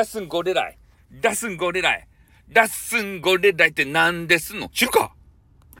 ラッスンゴレライ、ラッスンゴレライ、ラッスンゴレライって何ですの？知るか？